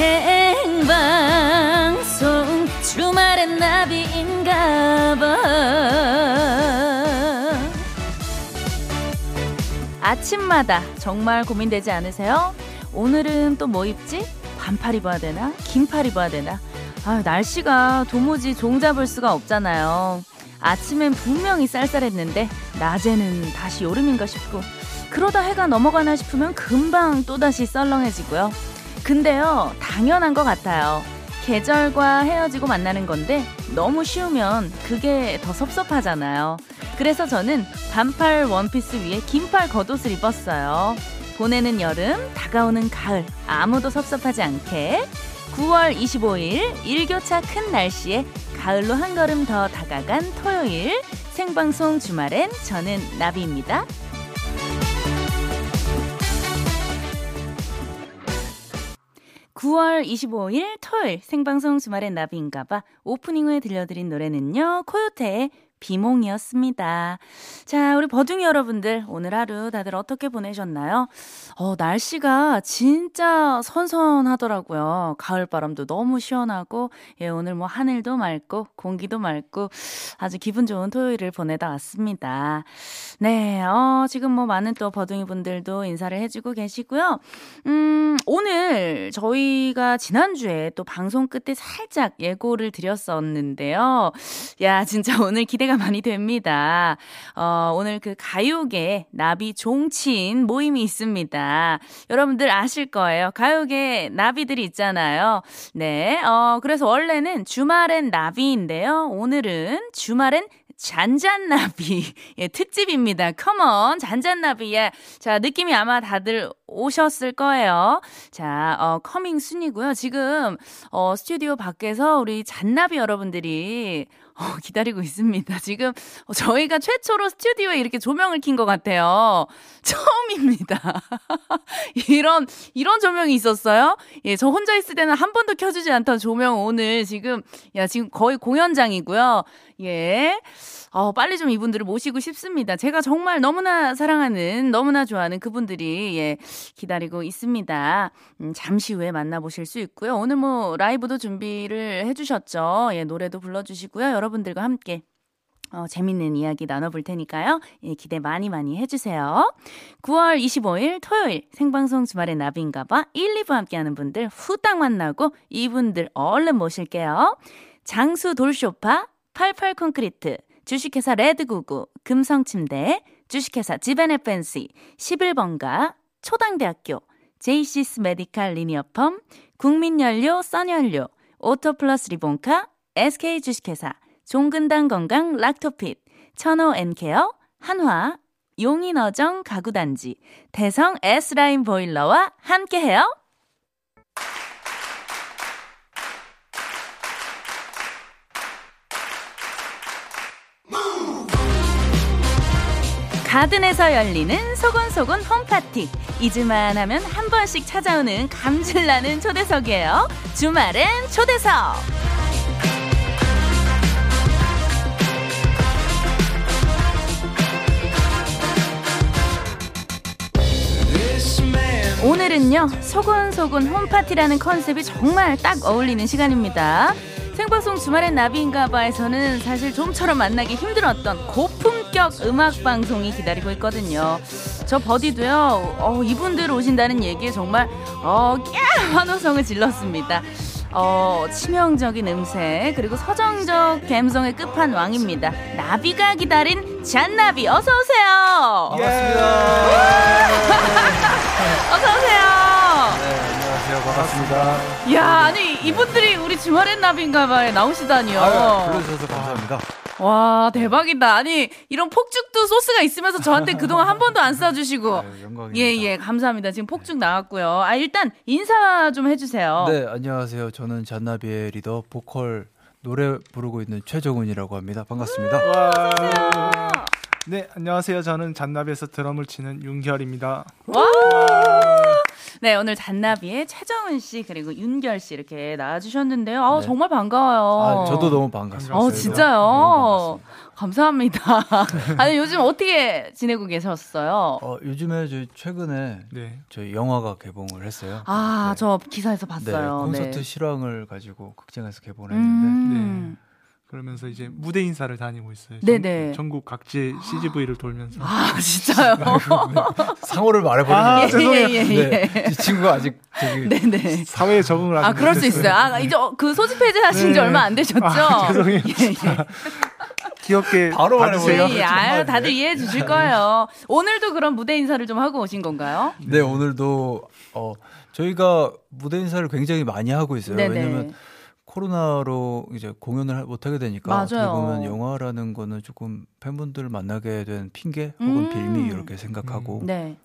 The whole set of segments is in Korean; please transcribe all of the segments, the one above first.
생방송 주말엔 나비인가봐. 아침마다 정말 고민되지 않으세요? 오늘은 또 뭐 입지? 반팔 입어야 되나? 긴팔 입어야 되나? 아, 날씨가 도무지 종잡을 수가 없잖아요. 아침엔 분명히 쌀쌀했는데 낮에는 다시 여름인가 싶고, 그러다 해가 넘어가나 싶으면 금방 또다시 썰렁해지고요. 근데요, 당연한 것 같아요. 계절과 헤어지고 만나는 건데 너무 쉬우면 그게 더 섭섭하잖아요. 그래서 저는 반팔 원피스 위에 긴팔 겉옷을 입었어요. 보내는 여름, 다가오는 가을, 아무도 섭섭하지 않게 9월 25일 일교차 큰 날씨에 가을로 한 걸음 더 다가간 토요일 생방송 주말엔 저는 나비입니다. 9월 25일 토요일 생방송 주말엔 나비인가봐. 오프닝 후에 들려드린 노래는요, 코요태의 비몽이었습니다. 자, 우리 버둥이 여러분들 오늘 하루 다들 어떻게 보내셨나요? 날씨가 진짜 선선하더라고요. 가을바람도 너무 시원하고, 예, 오늘 뭐 하늘도 맑고 공기도 맑고 아주 기분 좋은 토요일을 보내다 왔습니다. 네, 지금 뭐 많은 또 버둥이 분들도 인사를 해주고 계시고요. 오늘 저희가 지난주에 또 방송 끝에 살짝 예고를 드렸었는데요. 야, 진짜 오늘 기대가 많이 됩니다. 오늘 그 가요계 나비 종친 모임이 있습니다. 여러분들 아실 거예요. 가요계 나비들이 있잖아요. 네. 그래서 원래는 주말엔 나비인데요. 오늘은 주말엔 잔잔나비, 예, 특집입니다. 컴온, 잔잔나비. 예. 자, 느낌이 아마 다들 오셨을 거예요. 자, 커밍 순이고요. 지금 스튜디오 밖에서 우리 잔나비 여러분들이 기다리고 있습니다. 지금 저희가 최초로 스튜디오에 이렇게 조명을 킨 것 같아요. 처음입니다. 이런 조명이 있었어요? 예, 저 혼자 있을 때는 한 번도 켜주지 않던 조명, 오늘 지금, 야, 지금 거의 공연장이고요. 예. 빨리 좀 이분들을 모시고 싶습니다. 제가 정말 너무나 사랑하는, 너무나 좋아하는 그분들이, 예, 기다리고 있습니다. 잠시 후에 만나보실 수 있고요. 오늘 뭐 라이브도 준비를 해주셨죠. 예, 노래도 불러주시고요. 여러분들과 함께 재밌는 이야기 나눠볼 테니까요. 예, 기대 많이 해주세요. 9월 25일 토요일 생방송 주말의 나비인가봐 1, 2부 함께하는 분들 후딱 만나고 이분들 얼른 모실게요. 장수 돌쇼파, 팔팔콘크리트, 주식회사 레드구구, 금성침대, 주식회사 집앤에펜시, 11번가, 초당대학교, 제이시스 메디칼 리니어펌, 국민연료, 선연료, 오토플러스 리본카, SK주식회사, 종근당건강 락토핏, 천호앤케어, 한화, 용인어정 가구단지, 대성 S라인 보일러와 함께해요. 가든에서 열리는 소곤소곤 홈파티, 잊을만 하면 한 번씩 찾아오는 감질나는 초대석이에요. 주말엔 초대석. 오늘은요, 소곤소곤 홈파티라는 컨셉이 정말 딱 어울리는 시간입니다. 생방송 주말엔 나비인가봐에서는 사실 좀처럼 만나기 힘들었던 고품격 음악방송이 기다리고 있거든요. 저 버디도요, 이분들 오신다는 얘기에 정말 환호성을 질렀습니다. 치명적인 음색, 그리고 서정적 감성의 끝판왕입니다. 나비가 기다린 잔나비, 어서오세요. 반갑습니다. 어서오세요. 반갑습니다. 이야, 아니, 이분들이 우리 주말엔 나비인가봐에 나오시다니요. 아유, 불러주셔서 감사합니다. 와, 대박이다. 아니, 이런 폭죽도 소스가 있으면서 저한테 그동안 한 번도 안 쏴주시고. 아유, 영광입니다. 예, 감사합니다. 지금 폭죽 나왔고요. 일단 인사 좀 해주세요. 네, 안녕하세요. 저는 잔나비의 리더, 보컬, 노래 부르고 있는 최정훈이라고 합니다. 반갑습니다. 와. 네, 안녕하세요. 저는 잔나비에서 드럼을 치는 윤결입니다. 와. 네, 오늘 잔나비의 최정훈 씨 그리고 윤결 씨 이렇게 나와주셨는데요. 네. 정말 반가워요. 저도 너무 반갑습니다. 진짜요? 너무 반갑습니다. 감사합니다. 아니 요즘 어떻게 지내고 계셨어요? 요즘에 저희 최근에 네. 저희 영화가 개봉을 했어요. 아, 저 네. 기사에서 봤어요. 네, 콘서트 네. 실황을 가지고 극장에서 개봉을 했는데 네. 그러면서 이제 무대 인사를 다니고 있어요. 네네. 전국 각지 CGV를 돌면서. 아, 진짜요? 상호를 말해버리는 거예요. 아, 죄송해요. 예, 예, 예. 네. 이 친구가 아직 되게 네네. 사회에 적응을 아직 아, 그럴 수 있어요. 아, 이제 그 소집 해제하신 네. 지 얼마 안 되셨죠? 아, 죄송해요. 예, 예. 귀엽게 바로 말해보세요. 예, 아유, 다들 이해해 주실 거예요. 오늘도 그럼 무대 인사를 좀 하고 오신 건가요? 네, 네. 오늘도 저희가 무대 인사를 굉장히 많이 하고 있어요. 네네. 왜냐면 코로나로 이제 공연을 못하게 되니까 어떻게 보면 영화라는 거는 조금 팬분들을 만나게 된 핑계 혹은 빌미 이렇게 생각하고 네.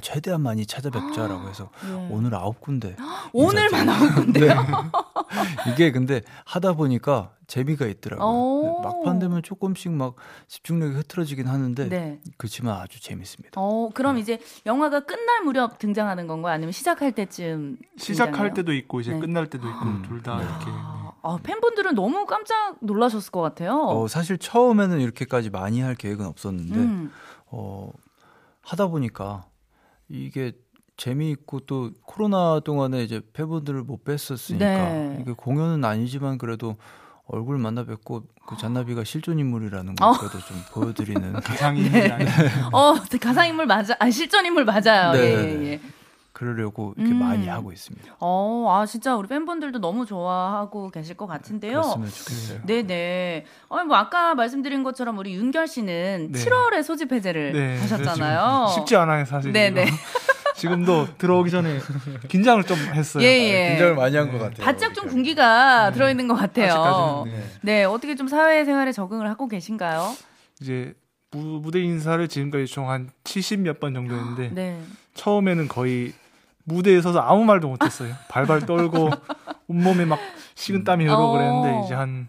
최대한 많이 찾아뵙자라고 해서 네. 오늘 9군데 오늘만 9군데요? 네. 이게 근데 하다 보니까 재미가 있더라고요. 네. 막판 되면 조금씩 막 집중력이 흐트러지긴 하는데 네. 그렇지만 아주 재밌습니다. 그럼 네. 이제 영화가 끝날 무렵 등장하는 건가요? 아니면 시작할 때쯤 시작할 등장해요? 때도 있고 이제 네. 끝날 때도 있고 둘 다 이렇게 아, 팬분들은 너무 깜짝 놀라셨을 것 같아요. 사실 처음에는 이렇게까지 많이 할 계획은 없었는데 하다 보니까 이게 재미있고 또 코로나 동안에 이제 팬분들을 못 뵀었으니까 네. 이게 공연은 아니지만 그래도 얼굴 만나 뵙고 그 잔나비가 실존 인물이라는 걸 그래도 좀 보여드리는 가상 인물이 아니에요. 가상 인물 맞아. 아, 실존 인물 맞아요. 네. 예, 예. 그러려고 이렇게 많이 하고 있습니다. 진짜 우리 팬분들도 너무 좋아하고 계실 것 같은데요. 그랬으면 좋겠어요. 네네. 아까 말씀드린 것처럼 우리 윤결 씨는 네. 7월에 소집 해제를 네, 하셨잖아요. 쉽지 않아요, 사실. 네네. 지금도 들어오기 전에 긴장을 좀 했어요. 예, 예. 긴장을 많이 한 것 같아요. 바짝 좀 군기가 들어있는 것 같아요. 네. 네, 어떻게 좀 사회생활에 적응을 하고 계신가요? 이제 무대 인사를 지금까지 총 한 70몇 번 정도 했는데 네. 처음에는 거의 무대에 서서 아무 말도 못했어요. 발발 떨고 온몸에 막 식은 땀이 흐르고 그랬는데 이제 한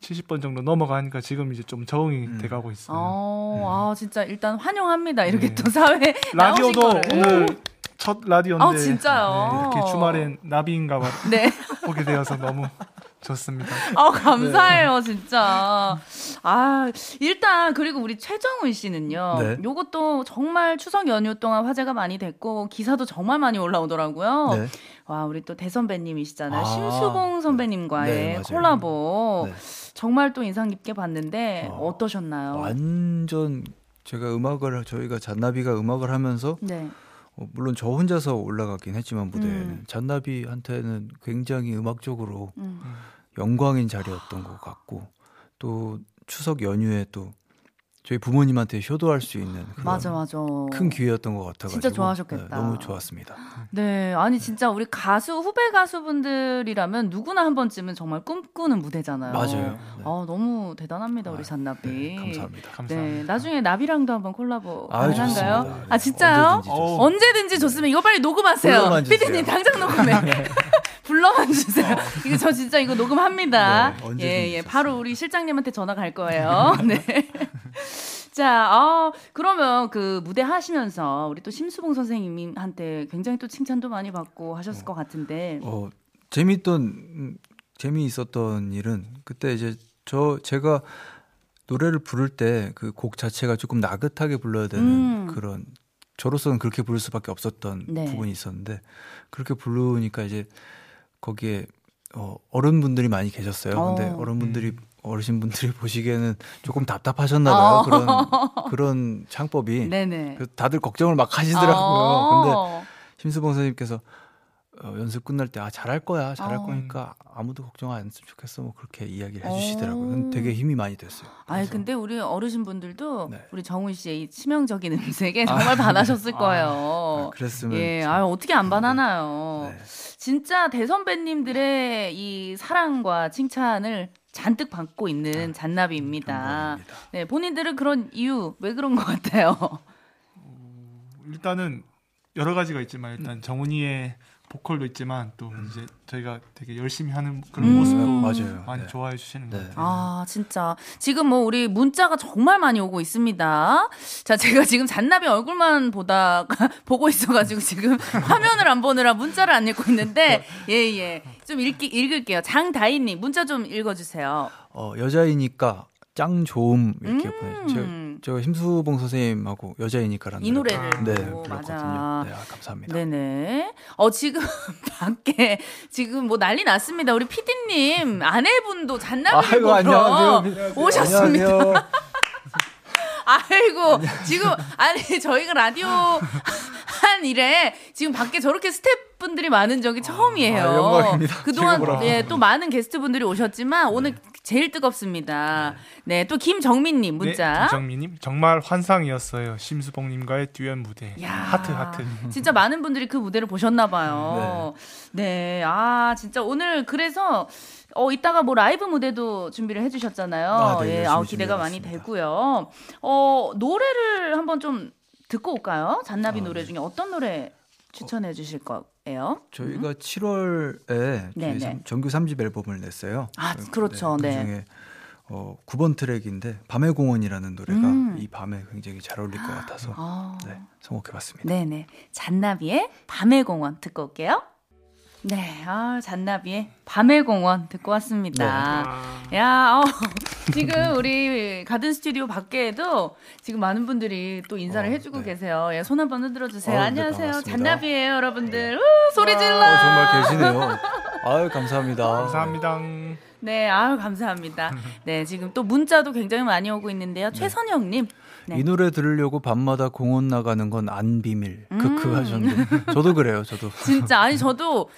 70번 정도 넘어가니까 지금 이제 좀 적응이 돼가고 있어요. 아, 진짜 일단 환영합니다. 이렇게 네. 또 사회에 라디오도 오늘 첫 라디오인데 진짜요? 네, 이렇게 주말엔 나비인가 봐 네. 보게 되어서 너무 좋습니다. 감사해요, 네. 진짜. 일단, 그리고 우리 최정훈 씨는요. 네. 요것도 정말 추석 연휴 동안 화제가 많이 됐고, 기사도 정말 많이 올라오더라고요. 네. 와, 우리 또 대선배님이시잖아요. 심수봉 선배님과의 네, 콜라보. 네. 정말 또 인상 깊게 봤는데, 어떠셨나요? 완전, 제가 저희가 잔나비가 음악을 하면서, 네. 물론 저 혼자서 올라가긴 했지만 무대에는 잔나비한테는 굉장히 음악적으로 영광인 자리였던 것 같고 또 추석 연휴에 또 저희 부모님한테 효도할 수 있는 그런 맞아. 큰 기회였던 것 같아가지고 진짜 좋아하셨겠다. 네, 너무 좋았습니다. 네, 아니 진짜 우리 후배 가수분들이라면 누구나 한 번쯤은 정말 꿈꾸는 무대잖아요. 맞아요. 네. 너무 대단합니다, 우리 잔나비. 네, 감사합니다. 네, 나중에 나비랑도 한번 콜라보 가능한가요? 네. 진짜요? 언제든지 좋습니다. 이거 빨리 녹음하세요. 피디님 당장 녹음해. 불러만 주세요. 이거 저 진짜 이거 녹음합니다. 네, 예, 바로 우리 실장님한테 전화 갈 거예요. 네. 자, 그러면 그 무대 하시면서 우리 또 심수봉 선생님한테 굉장히 또 칭찬도 많이 받고 하셨을 것 같은데. 재미있었던 일은 그때 이제 제가 노래를 부를 때 그 곡 자체가 조금 나긋하게 불러야 되는 그런 저로서는 그렇게 부를 수밖에 없었던 네. 부분이 있었는데 그렇게 부르니까 이제 거기에 어른분들이 많이 계셨어요. 근데 어르신분들이 보시기에는 조금 답답하셨나 봐요. 그런 창법이. 네네. 다들 걱정을 막 하시더라고요. 근데 심수봉 선생님께서 연습 끝날 때 잘할 거야. 잘할 거니까 아무도 걱정 안 했으면 좋겠어. 뭐 그렇게 이야기를 해주시더라고요. 되게 힘이 많이 됐어요. 근데 우리 어르신분들도 네. 우리 정훈 씨의 이 치명적인 음색에 정말 반하셨을 거예요. 그랬으면. 예, 어떻게 안 반하나요. 네. 진짜 대선배님들의 이 사랑과 칭찬을 잔뜩 받고 있는 잔나비입니다. 네, 본인들은 그런 이유 왜 그런 것 같아요? 일단은 여러 가지가 있지만 일단 정훈이의 보컬도 있지만 또 이제 저희가 되게 열심히 하는 그런 모습도 맞아요. 많이 네. 좋아해 주시는 것 같아요. 진짜 지금 우리 문자가 정말 많이 오고 있습니다. 자, 제가 지금 잔나비 얼굴만 보고 있어가지고 지금 화면을 안 보느라 문자를 안 읽고 있는데 좀 읽을게요. 장다희님 문자 좀 읽어주세요. 여자이니까 짱 좋음 이렇게 보내주세요. 제가 심수봉 선생님하고 여자이니까라는 이 노래를 불렀거든요. 네, 감사합니다. 네네. 지금 밖에 지금 뭐 난리 났습니다. 우리 PD님 아내분도 잔나비 보러 오셨습니다. 안녕하세요. 아이고 지금 아니 저희가 라디오 한 일에 지금 밖에 저렇게 스태프분들이 많은 적이 처음이에요. 아, 영광입니다. 그동안 네, 또 많은 게스트분들이 오셨지만 오늘 네. 제일 뜨겁습니다. 네, 또 김정민님 문자. 네, 김정민님 정말 환상이었어요. 심수봉님과의 듀엣 무대. 야, 하트. 진짜 많은 분들이 그 무대를 보셨나 봐요. 네, 아 진짜 오늘 그래서. 이따가 뭐 라이브 무대도 준비를 해주셨잖아요. 네, 기대가 많이 되고요. 노래를 한번 좀 듣고 올까요? 잔나비 노래 중에 어떤 노래 추천해 주실 거예요? 저희가 7월에 저희 정규 3집 앨범을 냈어요. 아, 그렇죠. 네. 그중에 9번 트랙인데 밤의 공원이라는 노래가 이 밤에 굉장히 잘 어울릴 것 같아서 네, 선곡해봤습니다. 네네. 잔나비의 밤의 공원 듣고 올게요. 네, 잔나비의 밤의 공원 듣고 왔습니다. 네. 야, 지금 우리 가든 스튜디오 밖에도 지금 많은 분들이 또 인사를 해주고 네. 계세요. 예, 손 한번 흔들어 주세요. 안녕하세요, 반갑습니다. 잔나비예요, 여러분들. 네. 소리 질러. 정말 계시네요. 아유, 감사합니다. 감사합니다. 네, 아유, 감사합니다. 네, 지금 또 문자도 굉장히 많이 오고 있는데요. 네. 최선영님. 네. 이 노래 들으려고 밤마다 공원 나가는 건 안 비밀. 크크 하셨는데. 저도 그래요, 저도. 진짜. 아니, 저도.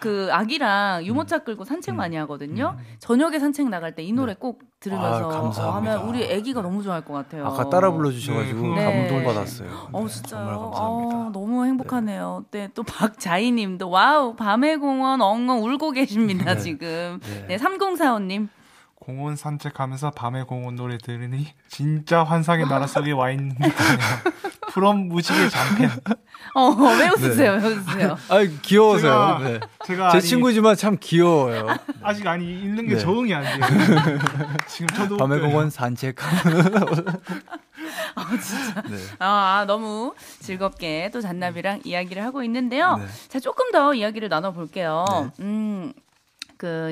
그 아기랑 유모차 끌고 산책 많이 하거든요. 저녁에 산책 나갈 때 이 노래 꼭 들으면서 하면 우리 아기가 너무 좋아할 것 같아요. 아까 따라 불러주셔가지고 네. 감동받았어요. 진짜요? 정말 감사합니다. 너무 행복하네요. 네, 또 박자희님도 와우 밤의 공원 엉엉 울고 계십니다. 네. 지금. 네, 3045님. 공원 산책하면서 밤의 공원 노래 들으니 진짜 환상의 나라 속에 와 있는 듯하네요. 프롬 무지개 장편. 왜 웃으세요? 네. 왜 웃으세요? 아니, 귀여워서요. 제가 제 친구지만 참 귀여워요. 아직 읽는 게 적응이 안 돼요. 지금 저도 밤의 공원 산책하면서. 진짜. 네. 너무 즐겁게 또 잔나비랑 이야기를 하고 있는데요. 네. 자, 조금 더 이야기를 나눠볼게요. 네.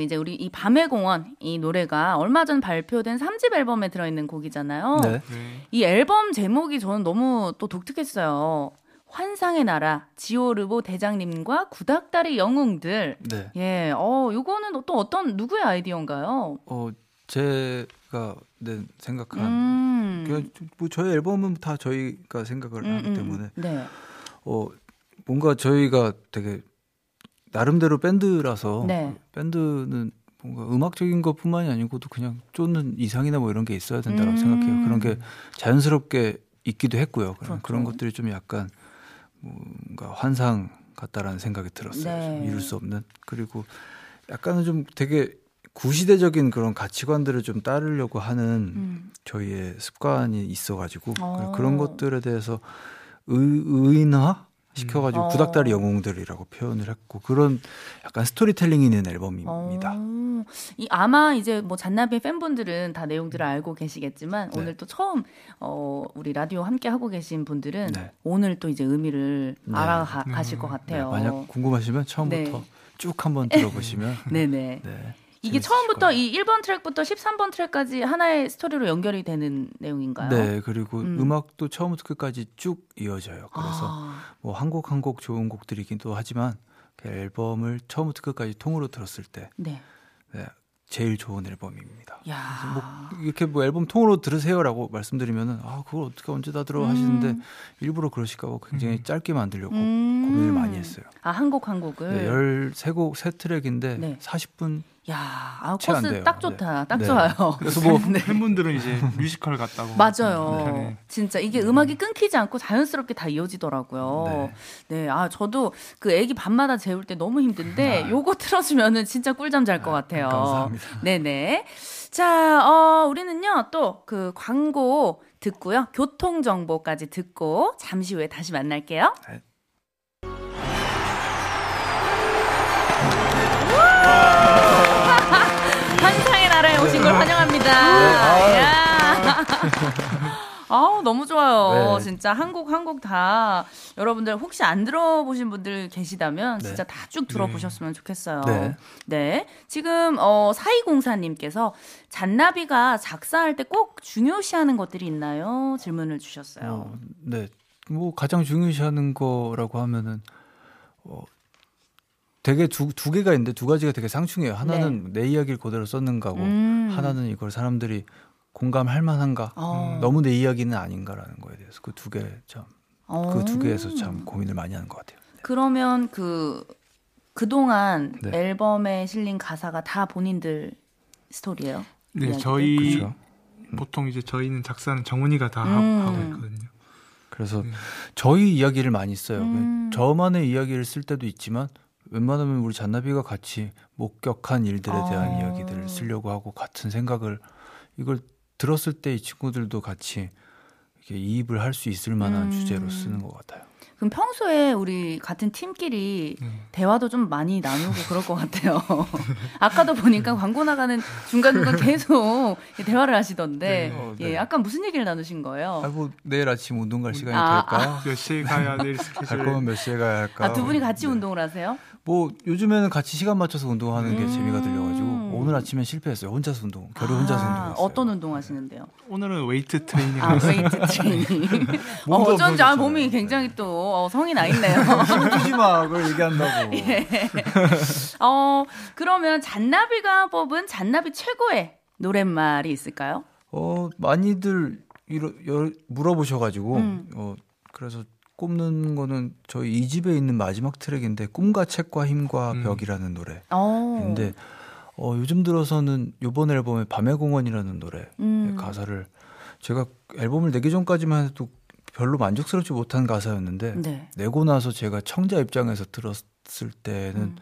이제 우리 이 밤의 공원 이 노래가 얼마 전 발표된 3집 앨범에 들어있는 곡이잖아요. 네. 이 앨범 제목이 저는 너무 또 독특했어요. 환상의 나라, 지오르보 대장님과 구닥다리 영웅들. 네. 예, 요거는 또 어떤 누구의 아이디어인가요? 제가 생각한. 뭐 저희 앨범은 다 저희가 생각을 하기 때문에. 네. 뭔가 저희가 되게. 나름대로 밴드라서 밴드는 뭔가 음악적인 것뿐만이 아니고도 그냥 쫓는 이상이나 뭐 이런 게 있어야 된다고 생각해요. 그런 게 자연스럽게 있기도 했고요. 그런 것들이 좀 약간 뭔가 환상 같다라는 생각이 들었어요. 네. 이룰 수 없는. 그리고 약간은 좀 되게 구시대적인 그런 가치관들을 좀 따르려고 하는 저희의 습관이 있어가지고 그런 것들에 대해서 의인화? 시켜가지고 구닥다리 영웅들이라고 표현을 했고 그런 약간 스토리텔링이 있는 앨범입니다. 아마 이제 뭐 잔나비 팬분들은 다 내용들을 알고 계시겠지만 오늘 또 처음 우리 라디오 함께 하고 계신 분들은 오늘 또 이제 의미를 알아가실 것 같아요. 네. 만약 궁금하시면 처음부터 쭉 한번 들어보시면 네네. 네. 이게 처음부터 거예요. 이 1번 트랙부터 13번 트랙까지 하나의 스토리로 연결이 되는 내용인가요? 네, 그리고 음악도 처음부터 끝까지 쭉 이어져요. 그래서 뭐 한 곡 좋은 곡들이기도 하지만 그 앨범을 처음부터 끝까지 통으로 들었을 때 제일 좋은 앨범입니다. 이렇게 뭐 앨범 통으로 들으세요라고 말씀드리면은 그걸 어떻게 언제 다 들어 하시는데 일부러 그러실까 봐 굉장히 짧게 만들려고 고민을 많이 했어요. 한 곡을 13곡 3트랙인데 40분 채 안 돼요. 코스 딱 좋다. 딱 좋아요. 그래서 뭐 팬분들은 이제 뮤지컬 같다고. 맞아요. 진짜 이게 음악이 끊기지 않고 자연스럽게 다 이어지더라고요. 네. 저도 그 애기 밤마다 재울 때 너무 힘든데 요거 틀어주면은 진짜 꿀잠 잘 것 같아요. 감사합니다. 네네. 자, 우리는요 또 그 광고 듣고요. 교통 정보까지 듣고 잠시 후에 다시 만날게요. 네. 환상의 나라에 오신 걸 환영합니다. 아우 너무 좋아요. 네. 진짜 한곡 다 여러분들 혹시 안 들어보신 분들 계시다면 네. 진짜 다 쭉 들어보셨으면 좋겠어요. 네. 네. 지금 4204님께서 잔나비가 작사할 때 꼭 중요시하는 것들이 있나요? 질문을 주셨어요. 네. 뭐 가장 중요시하는 거라고 하면은 되게 두 개가 있는데 두 가지가 되게 상충해요. 하나는 내 이야기를 그대로 썼는가고 하나는 이걸 사람들이 공감할 만한가 너무 내 이야기는 아닌가라는 거에 대해서 그 두 개 참 그 두 개에서 참 고민을 많이 하는 것 같아요. 네. 그러면 그동안 네. 앨범에 실린 가사가 다 본인들 스토리예요? 네, 이야기들? 저희 그렇죠. 보통 이제 저희는 작사는 정훈이가 다 하고 있거든요. 그래서 저희 이야기를 많이 써요. 저만의 이야기를 쓸 때도 있지만 웬만하면 우리 잔나비가 같이 목격한 일들에 대한 이야기들을 쓰려고 하고 같은 생각을 이걸 들었을 때 이 친구들도 같이 이렇게 이입을 할 수 있을 만한 주제로 쓰는 것 같아요. 그럼 평소에 우리 같은 팀끼리 대화도 좀 많이 나누고 그럴 것 같아요. 아까도 보니까 광고 나가는 중간중간 계속 대화를 하시던데 네. 예, 아까 무슨 얘기를 나누신 거예요? 아이고, 내일 아침 운동 갈 시간이 될까? 몇 시에 가야 내일 스케줄? 갈 거면 몇 시에 가야 할까? 아, 두 분이 같이 운동을 하세요? 뭐 요즘에는 같이 시간 맞춰서 운동하는 게 재미가 들려가지고 오늘 아침에 실패했어요. 혼자서 운동. 겨우 혼자서 운동했어요. 어떤 운동 하시는데요? 오늘은 웨이트 트레이닝. 아, 웨이트 트레이닝. 어쩐지 몸이 굉장히 네. 또 성이 나 있네요. 숨기지 마. 그걸 얘기한다고. 예. 그러면 잔나비가 뽑은 잔나비 최고의 노랫말이 있을까요? 많이들 물어보셔가지고 그래서 꼽는 거는 저희 이 집에 있는 마지막 트랙인데 꿈과 책과 힘과 벽이라는 노래. 근데 요즘 들어서는 이번 앨범에 밤의 공원이라는 노래 가사를 제가 앨범을 내기 전까지만 해도 별로 만족스럽지 못한 가사였는데 네. 내고 나서 제가 청자 입장에서 들었을 때는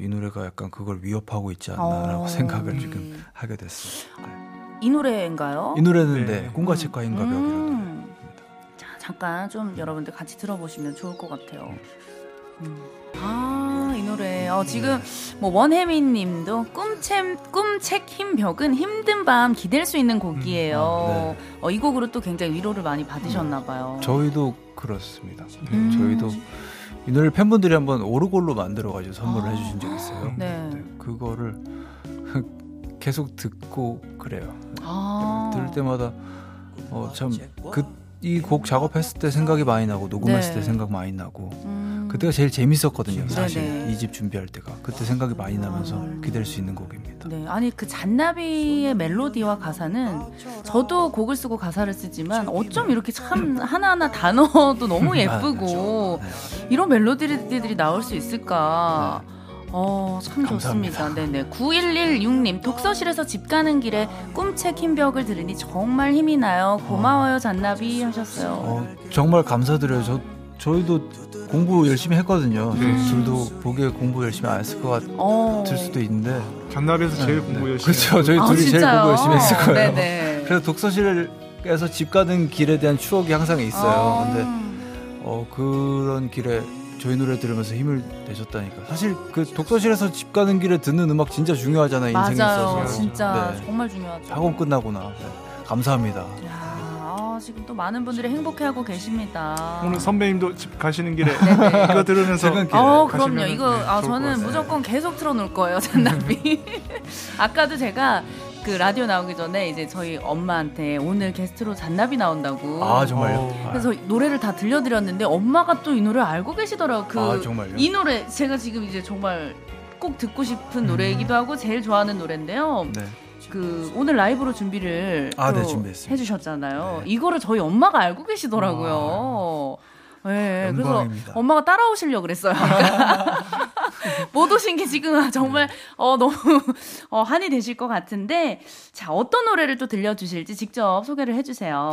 이 노래가 약간 그걸 위협하고 있지 않나라고 생각을 지금 하게 됐어요. 네. 이 노래인가요? 이 노래는 네. 꿈과 책과 힘과 벽이라는 노래입니다. 자, 잠깐 좀 여러분들 같이 들어보시면 좋을 것 같아요. 아, 이 노래. 지금 뭐 원혜민님도 꿈책 힘벽은 힘든 밤 기댈 수 있는 곡이에요. 네. 이 곡으로 또 굉장히 위로를 많이 받으셨나 봐요. 저희도 그렇습니다. 저희도 이 노래 팬분들이 한번 오르골로 만들어가지고 선물을 해주신 적이 있어요. 네. 네. 그거를 계속 듣고 그래요. 네. 들을 때마다 참 이 곡 작업했을 때 생각이 많이 나고 녹음했을 때 생각 많이 나고 그때가 제일 재밌었거든요. 사실 이 집 준비할 때가 그때 생각이 많이 나면서 기댈 수 있는 곡입니다. 네, 아니 그 잔나비의 멜로디와 가사는 저도 곡을 쓰고 가사를 쓰지만 어쩜 이렇게 참 하나하나 단어도 너무 예쁘고 이런 멜로디들이 나올 수 있을까. 참 감사합니다. 좋습니다. 네네. 9116님, 독서실에서 집 가는 길에 꿈책 힘벽을 들으니 정말 힘이 나요. 고마워요, 잔나비 하셨어요. 정말 감사드려요. 저희도 공부 열심히 했거든요. 둘도 보기에 공부 열심히 안 했을 것 같을 수도 있는데 잔나비에서 제일 공부 열심히 했어요. 그렇죠. 저희 둘이 진짜요? 제일 공부 열심히 했을 거예요. 네네. 그래서 독서실에서 집 가는 길에 대한 추억이 항상 있어요. 근데 그런 길에 저희 노래 들으면서 힘을 내셨다니까. 사실 그 독서실에서 집 가는 길에 듣는 음악 진짜 중요하잖아요. 인생에 있어서. 맞아요. 진짜 네. 정말 중요하죠. 학원 끝나고나. 네. 감사합니다. 지금 또 많은 분들이 행복해하고 계십니다. 오늘 선배님도 집 가시는 길에 이거 들으면서 그럼요. 이거 네, 저는 네. 무조건 계속 틀어놓을 거예요. 잔나비. 아까도 제가 그 라디오 나오기 전에 이제 저희 엄마한테 오늘 게스트로 잔나비 나온다고. 아 정말요? 그래서 노래를 다 들려드렸는데 엄마가 또 이 노래를 알고 계시더라고요. 정말요? 이 노래 제가 지금 이제 정말 꼭 듣고 싶은 노래이기도 하고 제일 좋아하는 노래인데요. 네. 그 오늘 라이브로 준비를 네, 해주셨잖아요. 네. 이거를 저희 엄마가 알고 계시더라고요. 네, 그래서 엄마가 따라오시려고 그랬어요. 못 오신 게 지금 정말 너무 한이 되실 것 같은데 자 어떤 노래를 또 들려주실지 직접 소개를 해주세요.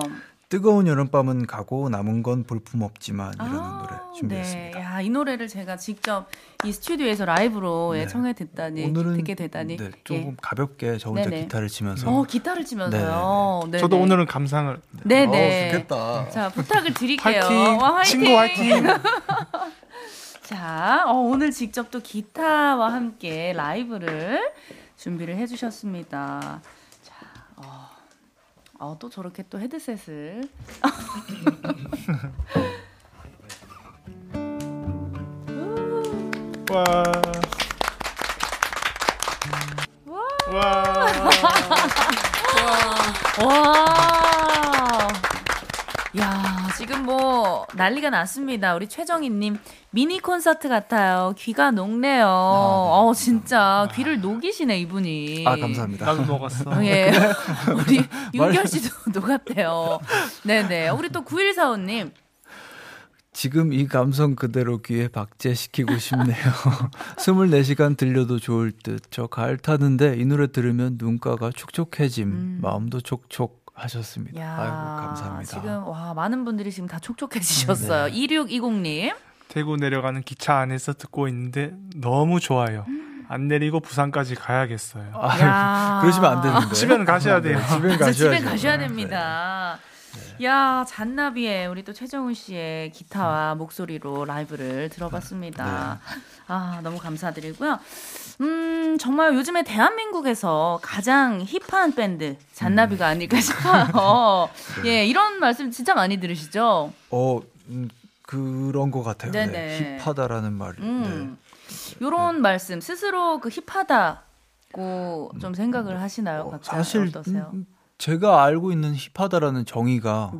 뜨거운 여름밤은 가고 남은 건 볼품없지만 이라는 노래 준비했습니다. 네. 야, 이 노래를 제가 직접 이 스튜디오에서 라이브로 네. 청해 듣다니 오늘은 듣게 되다니 네, 조금 가볍게 저 혼자 네네. 기타를 치면서 기타를 치면서요. 네네. 저도 오늘은 감상을 네네. 좋겠다. 자 부탁을 드릴게요. 화이팅! 와, 화이팅! 친구 화이팅! 자 오늘 직접 또 기타와 함께 라이브를 준비를 해주셨습니다. 자 또 저렇게 또 헤드셋을. 와. 와. 와. 와. 야, 지금 뭐 난리가 났습니다. 우리 최정희님 미니 콘서트 같아요. 귀가 녹네요. 진짜 귀를 녹이시네 이분이. 감사합니다. 나도 녹았어. 예, 우리 윤결 씨도 녹았대요. 네네. 우리 또 9145님. 지금 이 감성 그대로 귀에 박제시키고 싶네요. 24시간 들려도 좋을 듯. 저 가을 타는데 이 노래 들으면 눈가가 촉촉해짐, 마음도 촉촉하셨습니다. 야, 아이고, 감사합니다. 지금 와, 많은 분들이 지금 다 촉촉해지셨어요. 네. 2620님. 대구 내려가는 기차 안에서 듣고 있는데 너무 좋아요. 안 내리고 부산까지 가야겠어요. 그러시면 안 되는데. 집에는 가셔야 돼요. 집에 가셔야 됩니다. 네. 야, 잔나비의 우리 또 최정훈 씨의 기타와 목소리로 라이브를 들어봤습니다. 네. 너무 감사드리고요. 정말 요즘에 대한민국에서 가장 힙한 밴드 잔나비가 아닐까 싶어요. 네. 예, 이런 말씀 진짜 많이 들으시죠? 그런 것 같아요. 네네. 네, 힙하다라는 말이. 네. 이런 말씀 스스로 힙하다고 좀 생각을 하시나요? 각자 사실 어떠세요? 제가 알고 있는 힙하다라는 정의가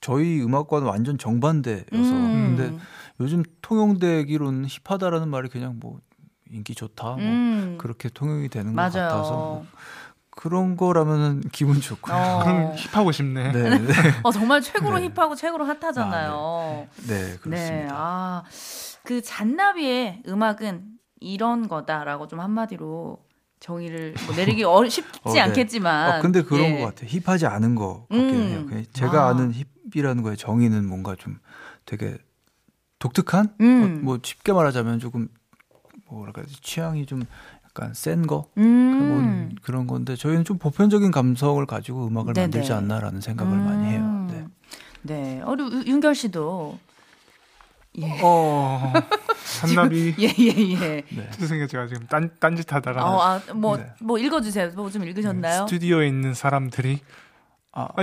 저희 음악과는 완전 정반대여서 근데 요즘 통용되기로는 힙하다라는 말이 그냥 뭐 인기 좋다 뭐 그렇게 통용이 되는 맞아요. 것 같아서 뭐 그런 거라면 기분 좋고요. 그럼 힙하고 싶네. 네, 네. 정말 최고로 네. 힙하고 최고로 핫하잖아요. 네, 그렇습니다. 네, 그 잔나비의 음악은 이런 거다라고 좀 한마디로 정의를 뭐 내리기 쉽지 네. 않겠지만 근데 그런 것 같아요. 힙하지 않은 것 같긴 해요. 제가 아는 힙이라는 거의 정의는 뭔가 좀 되게 독특한? 뭐 쉽게 말하자면 조금 뭐랄까 취향이 좀 약간 센 거? 그런 건데 저희는 좀 보편적인 감성을 가지고 음악을 네네. 만들지 않나라는 생각을 많이 해요. 네. 윤결 씨도 예. 잔나비. 예예예. 죄송해요, 제가 지금 딴짓하다가. 뭐 읽어주세요. 뭐 좀 읽으셨나요? 네, 스튜디오에 있는 사람들이.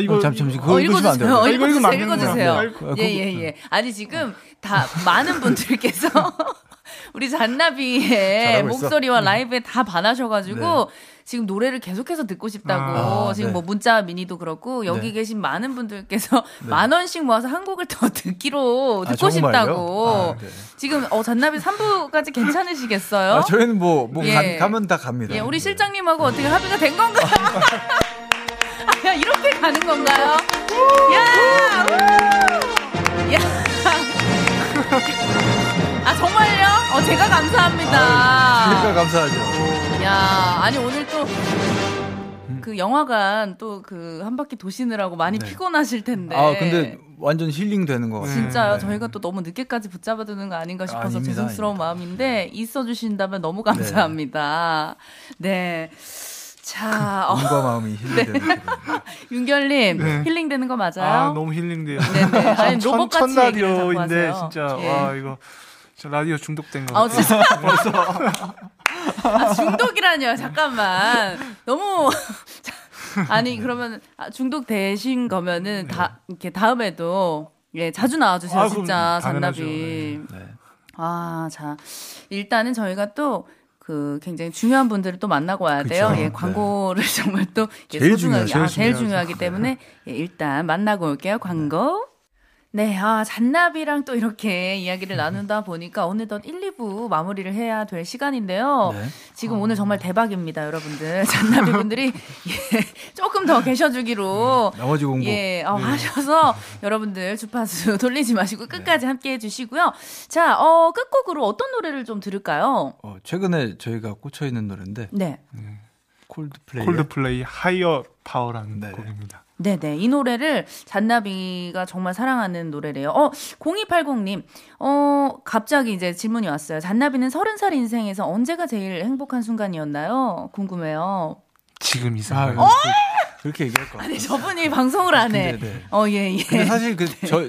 이거 잠시만 읽으시면 안 돼요. 읽어주세요. 예예예. 아니 지금 다 많은 분들께서 우리 잔나비의 목소리와 라이브에 다 반하셔가지고. 지금 노래를 계속해서 듣고 싶다고 지금 뭐 문자 미니도 그렇고 여기 계신 많은 분들께서 10,000원씩 모아서 한 곡을 더 듣기로 듣고 싶다고 네. 지금 잔나비 3부까지 괜찮으시겠어요? 저희는 뭐 예. 가면 다 갑니다. 예, 우리 실장님하고 어떻게 합의가 된 건가요? 이렇게 가는 건가요? 정말요? 제가 감사합니다. 제가 감사하죠. 야, 아니 오늘 또 그 영화관 또 그 한 바퀴 도시느라고 많이 피곤하실 텐데. 근데 완전 힐링되는 거 같아요. 진짜요. 저희가 또 너무 늦게까지 붙잡아두는 거 아닌가 싶어서 죄송스러운 마음인데 있어주신다면 너무 감사합니다. 네. 자, 몸과 마음이 힐링되는 윤결님 힐링되는 거 맞아요? 너무 힐링돼요. 네네. 아니 로봇같이 얘기를 자꾸 하세요. 진짜 이거 저 라디오 중독된 거 같아요. 벌써. 중독이라뇨. 잠깐만. 너무 그러면 중독 되신 거면은 다 이렇게 다음에도 자주 나와 주세요. 진짜 잔나비. 네. 자. 일단은 저희가 또 그 굉장히 중요한 분들을 또 만나고 와야 돼요. 그쵸? 광고를 정말 또 제일 중요하기 때문에 일단 만나고 올게요. 광고. 네, 잔나비랑 또 이렇게 이야기를 나누다 보니까 어느덧 1, 2부 마무리를 해야 될 시간인데요. 지금 오늘 정말 대박입니다, 여러분들. 잔나비 분들이 조금 더 계셔주기로 나머지 공부 하셔서 여러분들 주파수 돌리지 마시고 끝까지 함께해 주시고요. 자, 끝곡으로 어떤 노래를 좀 들을까요? 최근에 저희가 꽂혀 있는 노래인데 콜드플레이 하이어 파워라는 곡입니다. 네네. 이 노래를 잔나비가 정말 사랑하는 노래래요. 0280님. 갑자기 이제 질문이 왔어요. 잔나비는 30살 인생에서 언제가 제일 행복한 순간이었나요? 궁금해요. 지금 이상. 그렇게 얘기할 거 같아요. 아니 저분이 방송을 안 해. 예. 근데 사실 그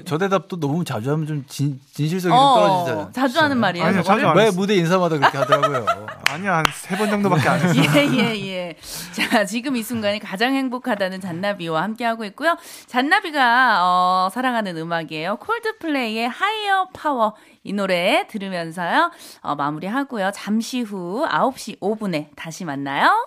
저 대답도 너무 자주 하면 좀 진실성이 떨어지잖아요. 자주 하는 말이에요. 아니요, 자주 안 왜 무대 인사마다 그렇게 하더라고요. 아니야, 한 3번 정도밖에 안 했어요. 예. 자, 지금 이 순간이 가장 행복하다는 잔나비와 함께하고 있고요. 잔나비가 사랑하는 음악이에요. 콜드플레이의 하이어 파워. 이 노래 들으면서요. 마무리하고요. 잠시 후 9시 5분에 다시 만나요.